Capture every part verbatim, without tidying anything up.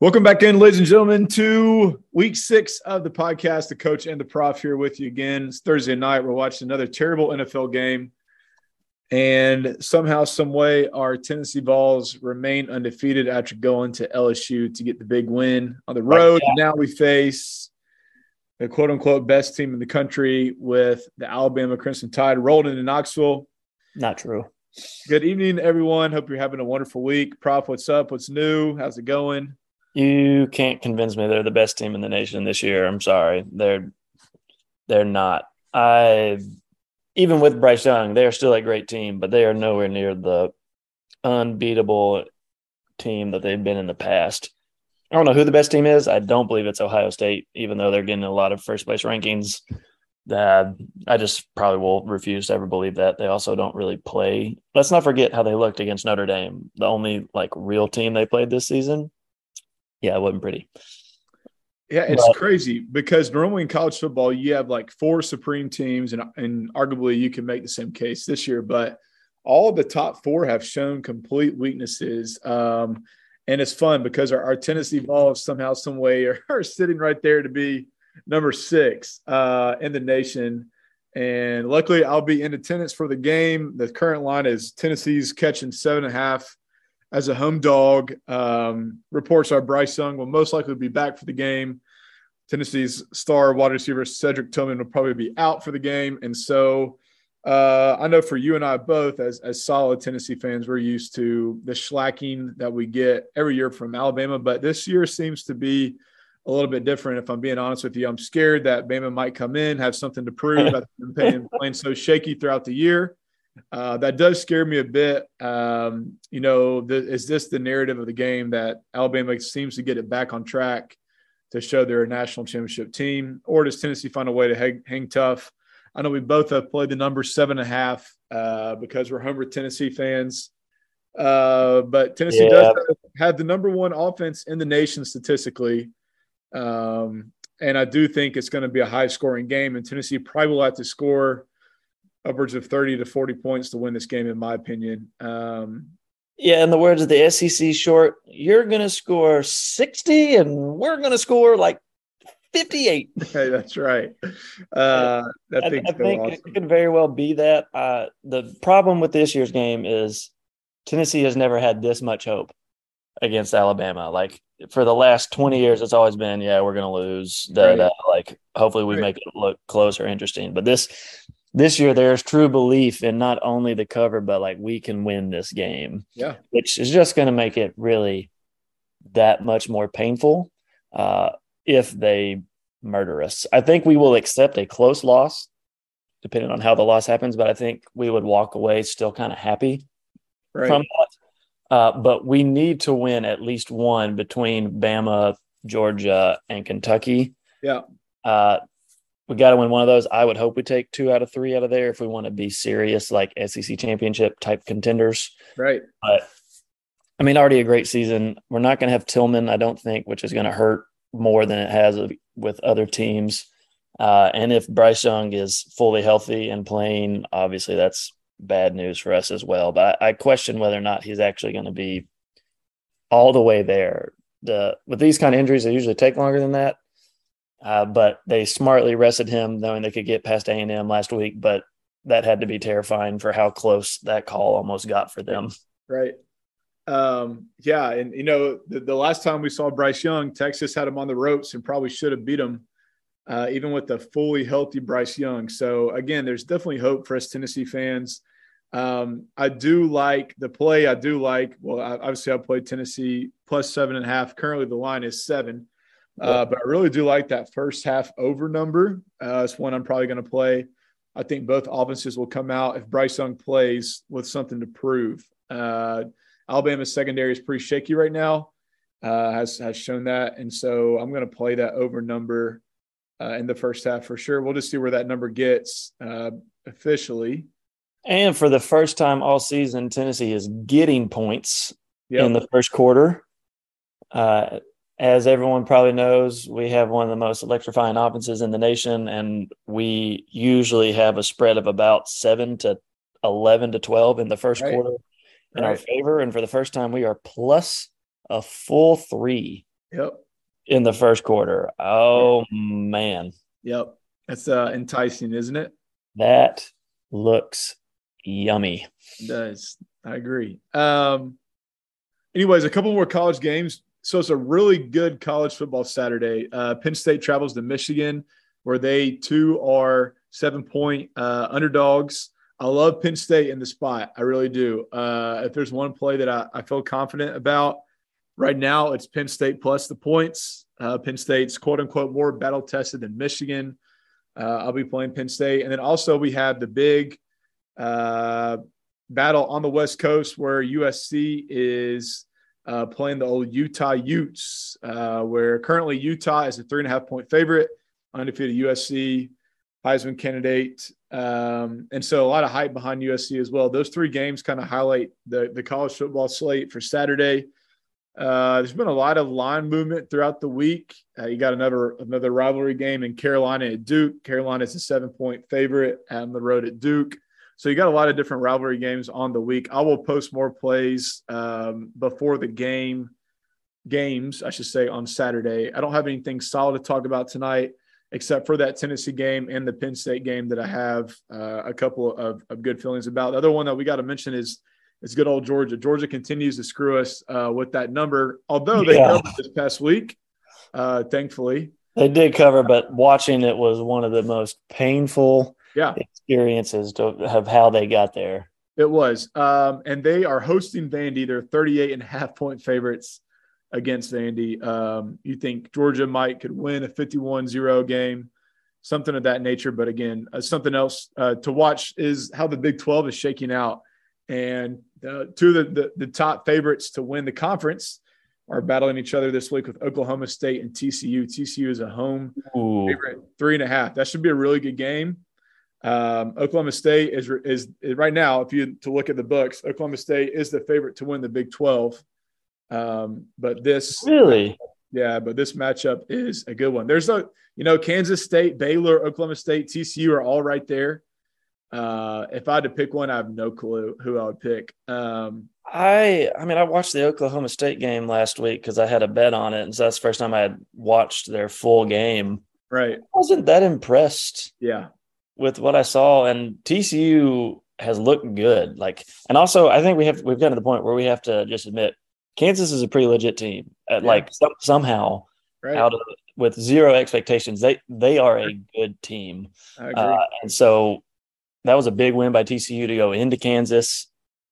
Welcome back in, ladies and gentlemen, to week six of the podcast. The coach and the prof here with you again. It's Thursday night. We're watching another terrible N F L game. And somehow, some way, our Tennessee Vols remain undefeated after going to L S U to get the big win on the road. Right. Now we face the quote-unquote best team in the country with the Alabama Crimson Tide rolled into Knoxville. Not true. Good evening, everyone. Hope you're having a wonderful week. Prof, what's up? What's new? How's it going? You can't convince me they're the best team in the nation this year. I'm sorry. They're they're not. I even with Bryce Young, they are still a great team, but they are nowhere near the unbeatable team that they've been in the past. I don't know who the best team is. I don't believe it's Ohio State, even though they're getting a lot of first-place rankings. Uh, I just probably will refuse to ever believe that. They also don't really play. Let's not forget how they looked against Notre Dame, the only like real team they played this season. Yeah, it wasn't pretty. Yeah, it's but, crazy because normally in college football, you have like four supreme teams, and, and arguably you can make the same case this year, but all the top four have shown complete weaknesses. Um, and it's fun because our, our Tennessee Vols somehow, some way are, are sitting right there to be number six uh, in the nation. And luckily I'll be in attendance for the game. The current line is Tennessee's catching seven and a half as a home dog. Um, reports are Bryce Young will most likely be back for the game. Tennessee's star wide receiver Cedric Tillman will probably be out for the game. And so uh, I know for you and I both, as, as solid Tennessee fans, we're used to the schlacking that we get every year from Alabama. But this year seems to be a little bit different, if I'm being honest with you. I'm scared that Bama might come in, have something to prove. I've been playing so shaky throughout the year. Uh, that does scare me a bit. Um, you know, the, is this the narrative of the game that Alabama seems to get it back on track to show they're a national championship team, or does Tennessee find a way to hang, hang tough? I know we both have played the number seven and a half uh, because we're hungry Tennessee fans. Uh, but Tennessee yeah. does have the number one offense in the nation statistically. Um, and I do think it's going to be a high-scoring game, and Tennessee probably will have to score upwards of thirty to forty points to win this game, in my opinion. Um, yeah, in the words of the S E C short, you're going to score sixty, and we're going to score like fifty-eight. Okay, that's right. Uh, that I, I think awesome. It could very well be that. Uh, the problem with this year's game is Tennessee has never had this much hope against Alabama. Like, for the last twenty years, it's always been, yeah, we're going to lose. Da, da. Like, hopefully we make it look close or interesting. But this this year, there's true belief in not only the cover, but, like, we can win this game. Yeah. Which is just going to make it really that much more painful uh, if they murder us. I think we will accept a close loss, depending on how the loss happens. But I think we would walk away still kind of happy right. from that. Uh, but we need to win at least one between Bama, Georgia, and Kentucky. Yeah. Uh, we got to win one of those. I would hope we take two out of three out of there if we want to be serious, like S E C championship type contenders. Right. But, I mean, already a great season. We're not going to have Tillman, I don't think, which is going to hurt more than it has with other teams. Uh, and if Bryce Young is fully healthy and playing, obviously that's bad news for us as well. But I, I question whether or not he's actually going to be all the way there. The with these kind of injuries, they usually take longer than that. Uh, but they smartly rested him, knowing they could get past A and M last week. But that had to be terrifying for how close that call almost got for them. Right. Um, yeah, and, you know, the, the last time we saw Bryce Young, Texas had him on the ropes and probably should have beat him. Uh, even with the fully healthy Bryce Young. So, again, there's definitely hope for us Tennessee fans. Um, I do like the play. I do like – well, I, obviously I played Tennessee plus seven and a half. Currently the line is seven. Uh, but I really do like that first half over number. Uh, it's one I'm probably going to play. I think both offenses will come out if Bryce Young plays with something to prove. Uh, Alabama's secondary is pretty shaky right now, uh, has, has shown that. And so I'm going to play that over number. Uh, in the first half for sure. We'll just see where that number gets uh, officially. And for the first time all season, Tennessee is getting points yep. in the first quarter. Uh, as everyone probably knows, we have one of the most electrifying offenses in the nation, and we usually have a spread of about seven to eleven to twelve in the first right. quarter in right. our favor. And for the first time, we are plus a full three Yep. In the first quarter. Oh, man. Yep. That's uh, enticing, isn't it? That looks yummy. It does. I agree. Um, anyways, a couple more college games. So it's a really good college football Saturday. Uh, Penn State travels to Michigan, where they too are seven-point uh, underdogs. I love Penn State in the spot. I really do. Uh, if there's one play that I, I feel confident about right now, it's Penn State plus the points. Uh, Penn State's quote-unquote more battle-tested than Michigan. Uh, I'll be playing Penn State. And then also we have the big uh, battle on the West Coast, where U S C is uh, playing the old Utah Utes, uh, where currently Utah is a three-and-a-half-point favorite, undefeated U S C, Heisman candidate. Um, and so a lot of hype behind U S C as well. Those three games kind of highlight the, the college football slate for Saturday. Uh, there's been a lot of line movement throughout the week. Uh, you got another another rivalry game in Carolina at Duke. Carolina's a seven-point favorite on the road at Duke. So you got a lot of different rivalry games on the week. I will post more plays um, before the game games, I should say, on Saturday. I don't have anything solid to talk about tonight, except for that Tennessee game and the Penn State game that I have uh, a couple of, of good feelings about. The other one that we got to mention is it's good old Georgia. Georgia continues to screw us uh, with that number, although they yeah. covered this past week, uh, thankfully. They did cover, but watching it was one of the most painful yeah. experiences to, of how they got there. It was. Um, and they are hosting Vandy. They're thirty-eight and a half point favorites against Vandy. Um, you think Georgia might could win a fifty-one zero game, something of that nature. But again, uh, something else uh, to watch is how the Big twelve is shaking out. And uh, two of the, the, the top favorites to win the conference are battling each other this week with Oklahoma State and T C U. T C U is a home Ooh. favorite, three and a half. That should be a really good game. Um, Oklahoma State is, is is right now, if you to look at the books, Oklahoma State is the favorite to win the Big twelve. Um, but this, really, yeah, but this matchup is a good one. There's a, you know, Kansas State, Baylor, Oklahoma State, T C U are all right there. Uh, if I had to pick one, I have no clue who I would pick. Um, I, I mean, I watched the Oklahoma State game last week because I had a bet on it, and so that's the first time I had watched their full game. Right? I wasn't that impressed? Yeah, with what I saw, and T C U has looked good. Like, and also, I think we have we've gotten to the point where we have to just admit. Kansas is a pretty legit team. At yeah. Like some, somehow, right. out of with zero expectations, they they are a good team. I agree. Uh, and so that was a big win by T C U to go into Kansas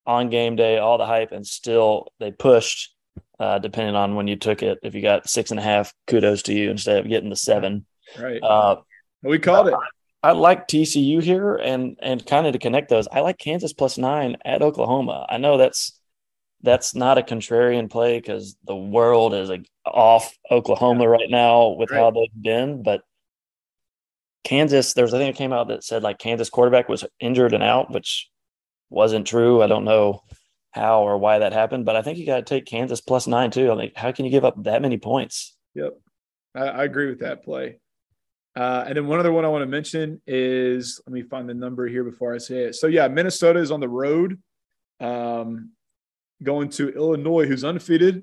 on game day, all the hype, and still they pushed. Uh, depending on when you took it, if you got six and a half, kudos to you instead of getting the seven. Right. Uh, we called I, it. I like T C U here, and and kind of to connect those, I like Kansas plus nine at Oklahoma. I know that's. That's not a contrarian play because the world is like off Oklahoma yeah. right now with right. how they've been. But Kansas, there was a thing that came out that said like Kansas quarterback was injured and out, which wasn't true. I don't know how or why that happened, but I think you got to take Kansas plus nine too. I mean, how can you give up that many points? Yep. I, I agree with that play. Uh, and then one other one I want to mention is, let me find the number here before I say it. So yeah, Minnesota is on the road. Um, Going to Illinois, who's undefeated.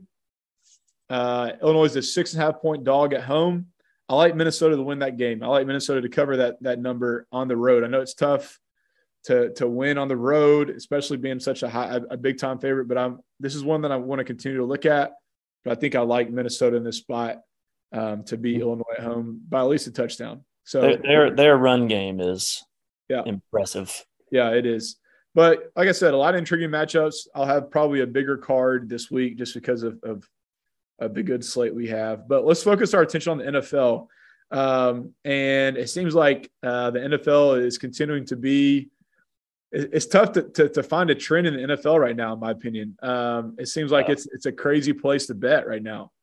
Uh, Illinois is a six and a half point dog at home. I like Minnesota to win that game. I like Minnesota to cover that that number on the road. I know it's tough to to win on the road, especially being such a high, a big time favorite. But I'm this is one that I want to continue to look at. But I think I like Minnesota in this spot um, to beat Illinois at home by at least a touchdown. So their their, their run game is yeah. impressive. Yeah, it is. But like I said, a lot of intriguing matchups. I'll have probably a bigger card this week just because of, of, of the good slate we have. But let's focus our attention on the N F L. Um, and it seems like uh, the N F L is continuing to be – it's tough to, to to find a trend in the N F L right now, in my opinion. Um, it seems like it's it's a crazy place to bet right now.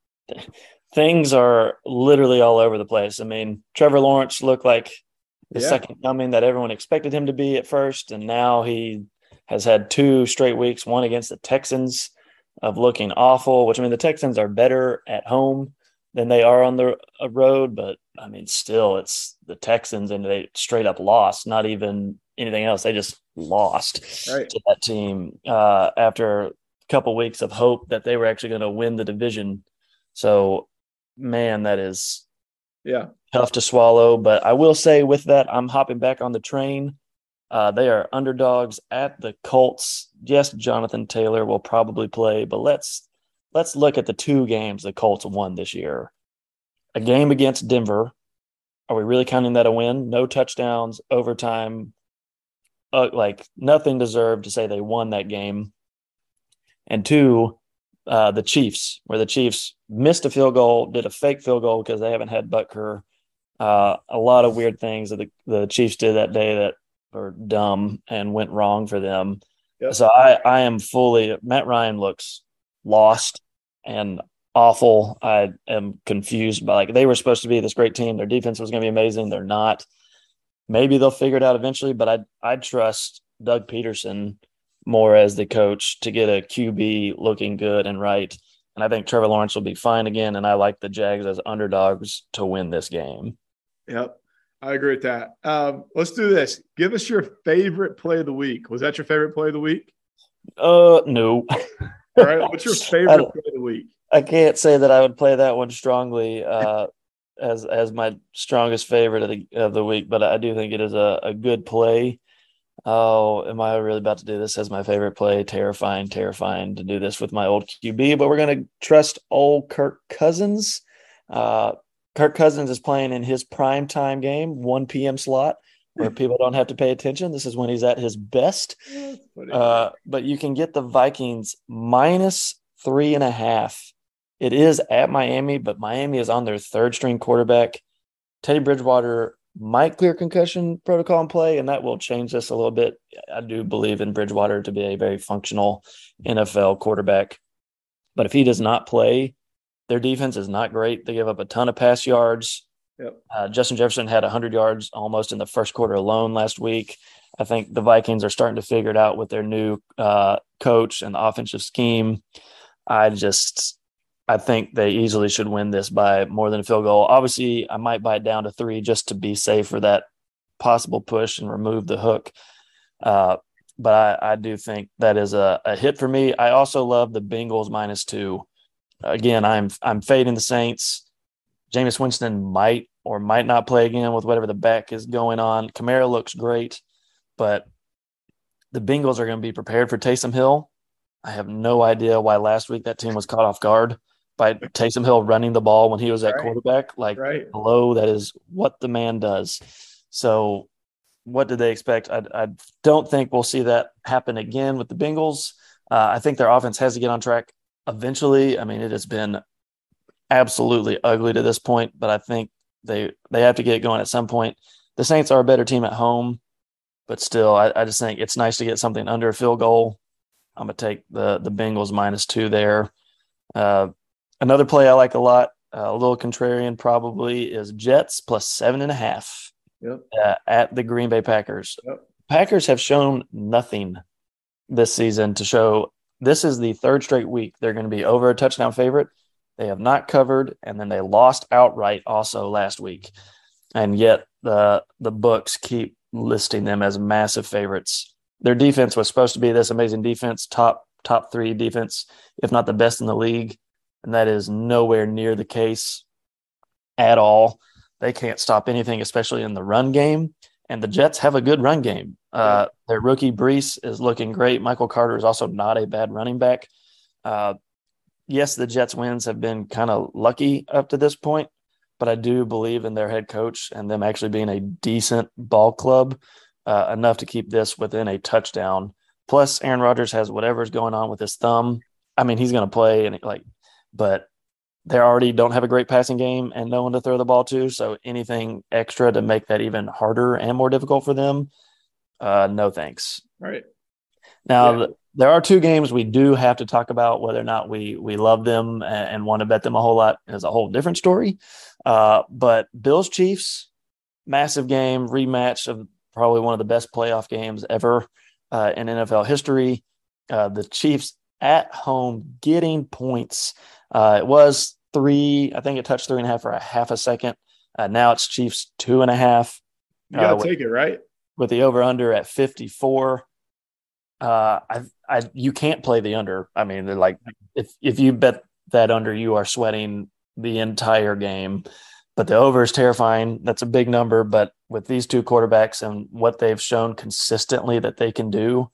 Things are literally all over the place. I mean, Trevor Lawrence looked like – The yeah. second coming that everyone expected him to be at first, and now he has had two straight weeks, one against the Texans of looking awful, which, I mean, the Texans are better at home than they are on the road, but, I mean, still it's the Texans, and they straight up lost, not even anything else. They just lost right. to that team uh, after a couple weeks of hope that they were actually going to win the division. So man, that is yeah tough to swallow. But I will say with that, I'm hopping back on the train. Uh, they are underdogs at the Colts. Yes, Jonathan Taylor will probably play, but let's let's look at the two games the Colts won this year. A game against Denver. Are we really counting that a win? No touchdowns, overtime, uh, like nothing deserved to say they won that game. And two, uh, the Chiefs, where the Chiefs missed a field goal, did a fake field goal because they haven't had Butker. Uh, a lot of weird things that the, the Chiefs did that day that were dumb and went wrong for them. Yep. So I, I am fully – Matt Ryan looks lost and – awful. I am confused by, like, they were supposed to be this great team. Their defense was going to be amazing. They're not. Maybe they'll figure it out eventually, but I I trust Doug Peterson more as the coach to get a Q B looking good and right. And I think Trevor Lawrence will be fine again. And I like the Jags as underdogs to win this game. Yep. I agree with that. Um, let's do this. Give us your favorite play of the week. Was that your favorite play of the week? Uh, no. All right. What's your favorite play of the week? I can't say that I would play that one strongly uh, as as my strongest favorite of the of the week, but I do think it is a, a good play. Oh, am I really about to do this as my favorite play? Terrifying, terrifying to do this with my old Q B, but we're going to trust old Kirk Cousins. Uh, Kirk Cousins is playing in his prime time game, one p.m. slot, where people don't have to pay attention. This is when he's at his best. Uh, but you can get the Vikings minus three and a half. It is at Miami, but Miami is on their third-string quarterback. Teddy Bridgewater might clear concussion protocol and play, and that will change this a little bit. I do believe in Bridgewater to be a very functional N F L quarterback. But if he does not play, their defense is not great. They give up a ton of pass yards. Yep. Uh, Justin Jefferson had one hundred yards almost in the first quarter alone last week. I think the Vikings are starting to figure it out with their new uh, coach and the offensive scheme. I just – I think they easily should win this by more than a field goal. Obviously, I might buy it down to three just to be safe for that possible push and remove the hook. Uh, but I, I do think that is a, a hit for me. I also love the Bengals minus two. Again, I'm I'm fading the Saints. Jameis Winston might or might not play again with whatever the back is going on. Kamara looks great, but the Bengals are going to be prepared for Taysom Hill. I have no idea why last week that team was caught off guard by Taysom Hill running the ball when he was at right. quarterback. Like, right. hello, that is what the man does. So what did they expect? I, I don't think we'll see that happen again with the Bengals. Uh, I think their offense has to get on track eventually. I mean, it has been absolutely ugly to this point, but I think they they have to get going at some point. The Saints are a better team at home, but still, I, I just think it's nice to get something under a field goal. I'm going to take the the Bengals minus two there. Uh, Another play I like a lot, uh, a little contrarian probably, is Jets plus seven and a half yep. uh, at the Green Bay Packers. Yep. Packers have shown nothing this season to show this is the third straight week they're going to be over a touchdown favorite. They have not covered, and then they lost outright also last week. And yet the the books keep listing them as massive favorites. Their defense was supposed to be this amazing defense, top top three defense, if not the best in the league. And that is nowhere near the case at all. They can't stop anything, especially in the run game. And the Jets have a good run game. Uh, their rookie Bryce is looking great. Michael Carter is also not a bad running back. Uh, yes, the Jets' wins have been kind of lucky up to this point, but I do believe in their head coach and them actually being a decent ball club uh, enough to keep this within a touchdown. Plus, Aaron Rodgers has whatever's going on with his thumb. I mean, he's going to play and like. But they already don't have a great passing game and no one to throw the ball to. So anything extra to make that even harder and more difficult for them, uh, no thanks. Right. Now, yeah. there are two games we do have to talk about whether or not we we love them and, and want to bet them a whole lot is a whole different story. Uh, but Bills Chiefs, massive game, rematch of probably one of the best playoff games ever uh, in N F L history. Uh, the Chiefs at home getting points. Uh, it was three. I think it touched three and a half for a half a second. Uh, now it's Chiefs two and a half. You got to uh, take it, right? With the over-under at fifty-four. Uh, I, I, you can't play the under. I mean, they're like, if if you bet that under, you are sweating the entire game. But the over is terrifying. That's a big number. But with these two quarterbacks and what they've shown consistently that they can do,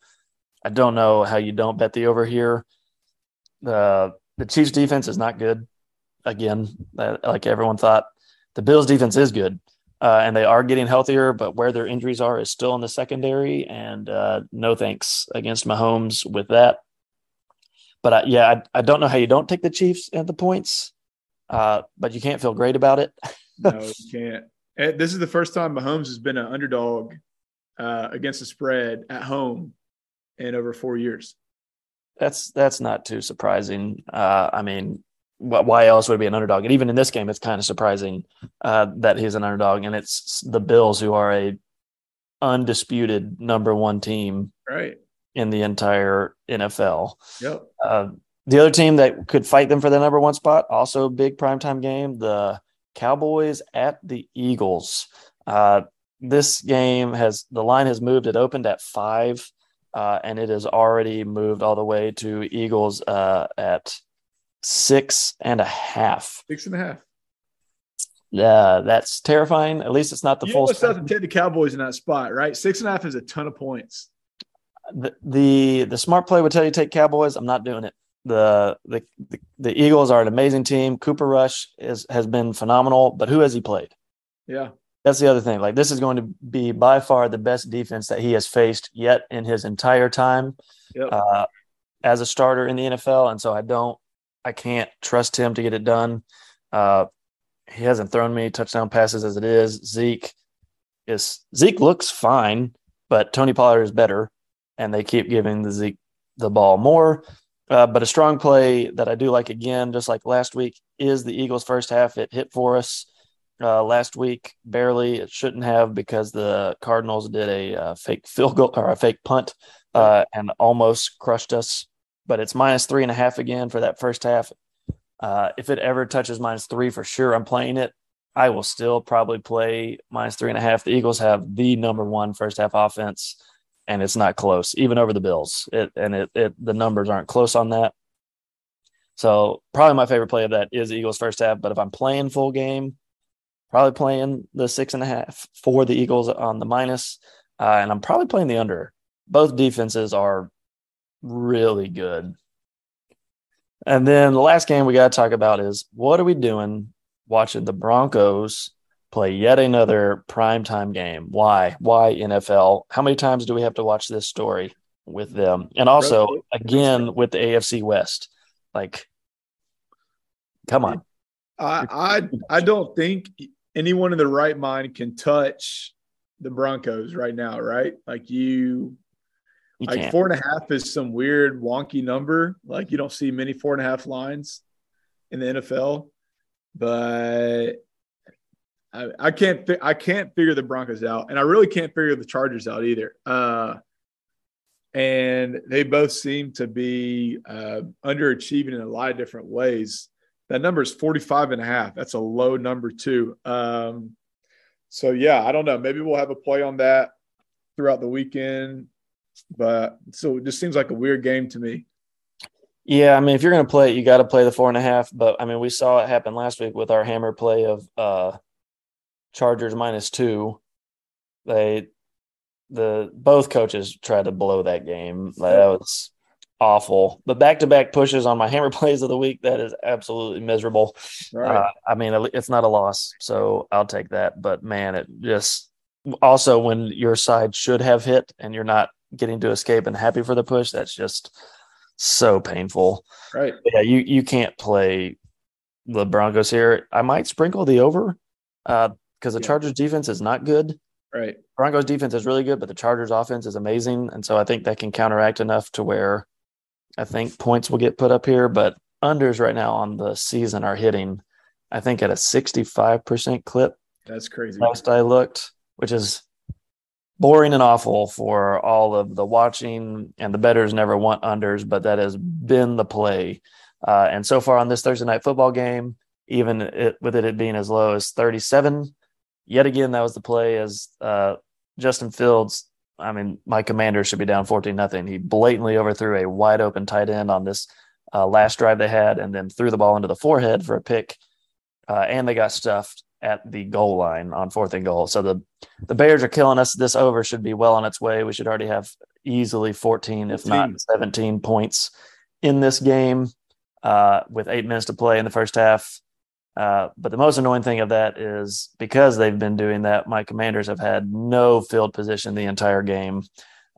I don't know how you don't bet the over here. Uh, the Chiefs' defense is not good. Again, like everyone thought, the Bills' defense is good. Uh, and they are getting healthier, but where their injuries are is still in the secondary. And uh, no thanks against Mahomes with that. But, I, yeah, I, I don't know how you don't take the Chiefs at the points. Uh, but you can't feel great about it. No, you can't. This is the first time Mahomes has been an underdog uh, against the spread at home in over four years. That's that's not too surprising. Uh, I mean, wh- why else would it be an underdog? And even in this game, it's kind of surprising uh, that he's an underdog. And it's the Bills, who are a undisputed number one team right. in the entire N F L. Yep. Uh, The other team that could fight them for the number one spot, also big primetime game, the Cowboys at the Eagles. Uh, this game has – the line has moved. It opened at five, uh, and it has already moved all the way to Eagles uh, at six and a half. Six and a half. Yeah, that's terrifying. At least it's not the you full – You almost have to take the Cowboys in that spot, right? Six and a half is a ton of points. The the, the smart play would tell you to take Cowboys. I'm not doing it. The, the the Eagles are an amazing team. Cooper Rush is, has been phenomenal, but who has he played? Yeah. That's the other thing. Like, this is going to be by far the best defense that he has faced yet in his entire time yep. uh, as a starter in the N F L. And so I don't – I can't trust him to get it done. Uh, he hasn't thrown many touchdown passes as it is. Zeke is – Zeke looks fine, but Tony Pollard is better, and they keep giving the Zeke the ball more. Uh, but a strong play that I do like again, just like last week, is the Eagles' first half. It hit for us uh, last week, barely. It shouldn't have because the Cardinals did a uh, fake field goal or a fake punt uh, and almost crushed us. But it's minus three and a half again for that first half. Uh, if it ever touches minus three, for sure I'm playing it. I will still probably play minus three and a half. The Eagles have the number one first half offense. And it's not close, even over the Bills. It, and it, it the numbers aren't close on that. So probably my favorite play of that is Eagles first half. But if I'm playing full game, probably playing the six and a half for the Eagles on the minus. Uh, and I'm probably playing the under. Both defenses are really good. And then the last game we got to talk about is, what are we doing watching the Broncos play yet another primetime game? Why? Why N F L? How many times do we have to watch this story with them? And also, again, with the A F C West. Like, come on. I I, I don't think anyone in their right mind can touch the Broncos right now, right? Like, you, you like can't. Four and a half is some weird, wonky number. Like, you don't see many four and a half lines in the N F L. But – I, I can't I can't figure the Broncos out, and I really can't figure the Chargers out either. Uh, and they both seem to be uh, underachieving in a lot of different ways. That number is forty-five and a half. That's a low number too. Um, so, yeah, I don't know. Maybe we'll have a play on that throughout the weekend. But so it just seems like a weird game to me. Yeah, I mean, if you're going to play it, you got to play the four and a half. But, I mean, we saw it happen last week with our hammer play of uh, – Chargers minus two. They, the both coaches tried to blow that game. Like, that was awful. But back-to-back pushes on my hammer plays of the week, that is absolutely miserable. Right. Uh, I mean, it's not a loss, so I'll take that. But, man, it just – also when your side should have hit and you're not getting to escape and happy for the push, that's just so painful. Right. But yeah, you, you can't play the Broncos here. I might sprinkle the over. Uh, Because the yeah. Chargers' defense is not good. Right. Broncos' defense is really good, but the Chargers' offense is amazing. And so I think that can counteract enough to where I think points will get put up here. But unders right now on the season are hitting, I think, at a sixty-five percent clip. That's crazy. Last I looked, which is boring and awful for all of the watching. And the bettors never want unders, but that has been the play. Uh, and so far on this Thursday night football game, even it, with it being as low as thirty-seven, yet again, that was the play as uh, Justin Fields. I mean, my Commander should be down fourteen nothing. He blatantly overthrew a wide open tight end on this uh, last drive they had, and then threw the ball into the forehead for a pick. uh, and they got stuffed at the goal line on fourth and goal. So the, the Bears are killing us. This over should be well on its way. We should already have easily fourteen, if not seventeen points in this game uh, with eight minutes to play in the first half. Uh, but the most annoying thing of that is because they've been doing that, my Commanders have had no field position the entire game,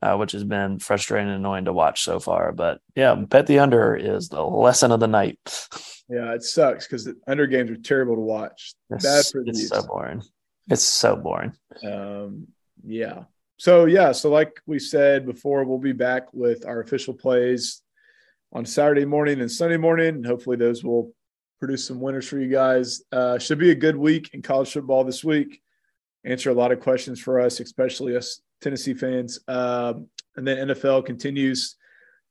uh, which has been frustrating and annoying to watch so far. But, yeah, bet the under is the lesson of the night. Yeah, it sucks because the under games are terrible to watch. It's, Bad for it's so boring. It's so boring. Um, yeah. So, yeah, so like we said before, we'll be back with our official plays on Saturday morning and Sunday morning, and hopefully those will – produce some winners for you guys. Uh, should be a good week in college football this week. Answer a lot of questions for us, especially us Tennessee fans. Um, and then N F L continues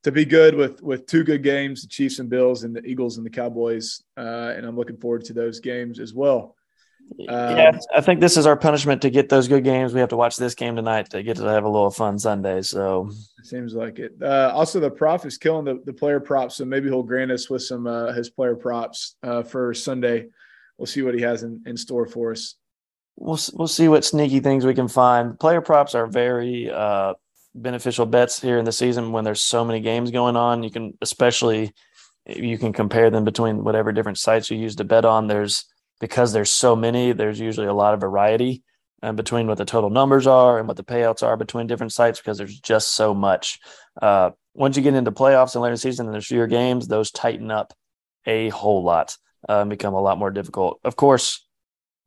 to be good with with two good games, the Chiefs and Bills and the Eagles and the Cowboys. Uh, and I'm looking forward to those games as well. Um, yeah, I think this is our punishment to get those good games. We have to watch this game tonight to get to have a little fun Sunday. So it seems like it. Uh, also, the prop is killing the, the player props, so maybe he'll grant us with some uh, his player props uh, for Sunday. We'll see what he has in, in store for us. We'll we'll see what sneaky things we can find. Player props are very uh, beneficial bets here in the season when there's so many games going on. You can especially you can compare them between whatever different sites you use to bet on. There's Because there's so many, there's usually a lot of variety uh, between what the total numbers are and what the payouts are between different sites because there's just so much. Uh, once you get into playoffs and later in the season and there's fewer games, those tighten up a whole lot uh, and become a lot more difficult. Of course,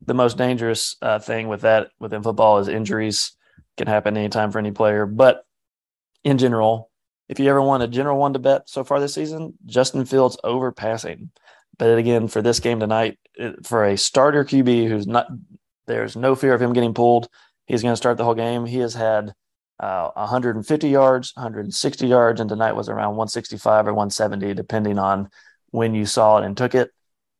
the most dangerous uh, thing with that within football is injuries. Can happen anytime for any player. But in general, if you ever want a general one to bet so far this season, Justin Fields overpassing. But again, for this game tonight, for a starter Q B who's not, there's no fear of him getting pulled. He's going to start the whole game. He has had uh, one hundred fifty yards, one hundred sixty yards, and tonight was around one sixty-five or one seventy, depending on when you saw it and took it.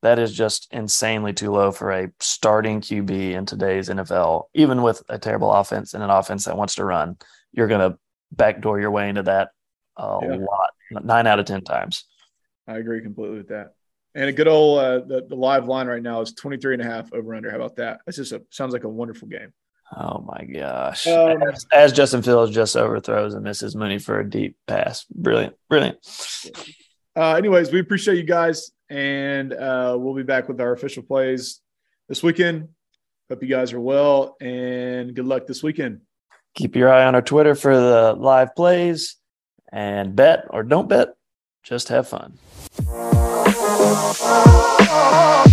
That is just insanely too low for a starting Q B in today's N F L. Even with a terrible offense and an offense that wants to run, you're going to backdoor your way into that a yeah. lot, nine out of ten times. I agree completely with that. And a good old uh, the, the live line right now is twenty-three and a half over under. How about that? That's just a sounds like a wonderful game. Oh my gosh! Um, as, as Justin Fields just overthrows and misses Mooney for a deep pass, brilliant, brilliant. Uh, anyways, we appreciate you guys, and uh, we'll be back with our official plays this weekend. Hope you guys are well, and good luck this weekend. Keep your eye on our Twitter for the live plays, and bet or don't bet, just have fun. Oh, oh, oh, oh.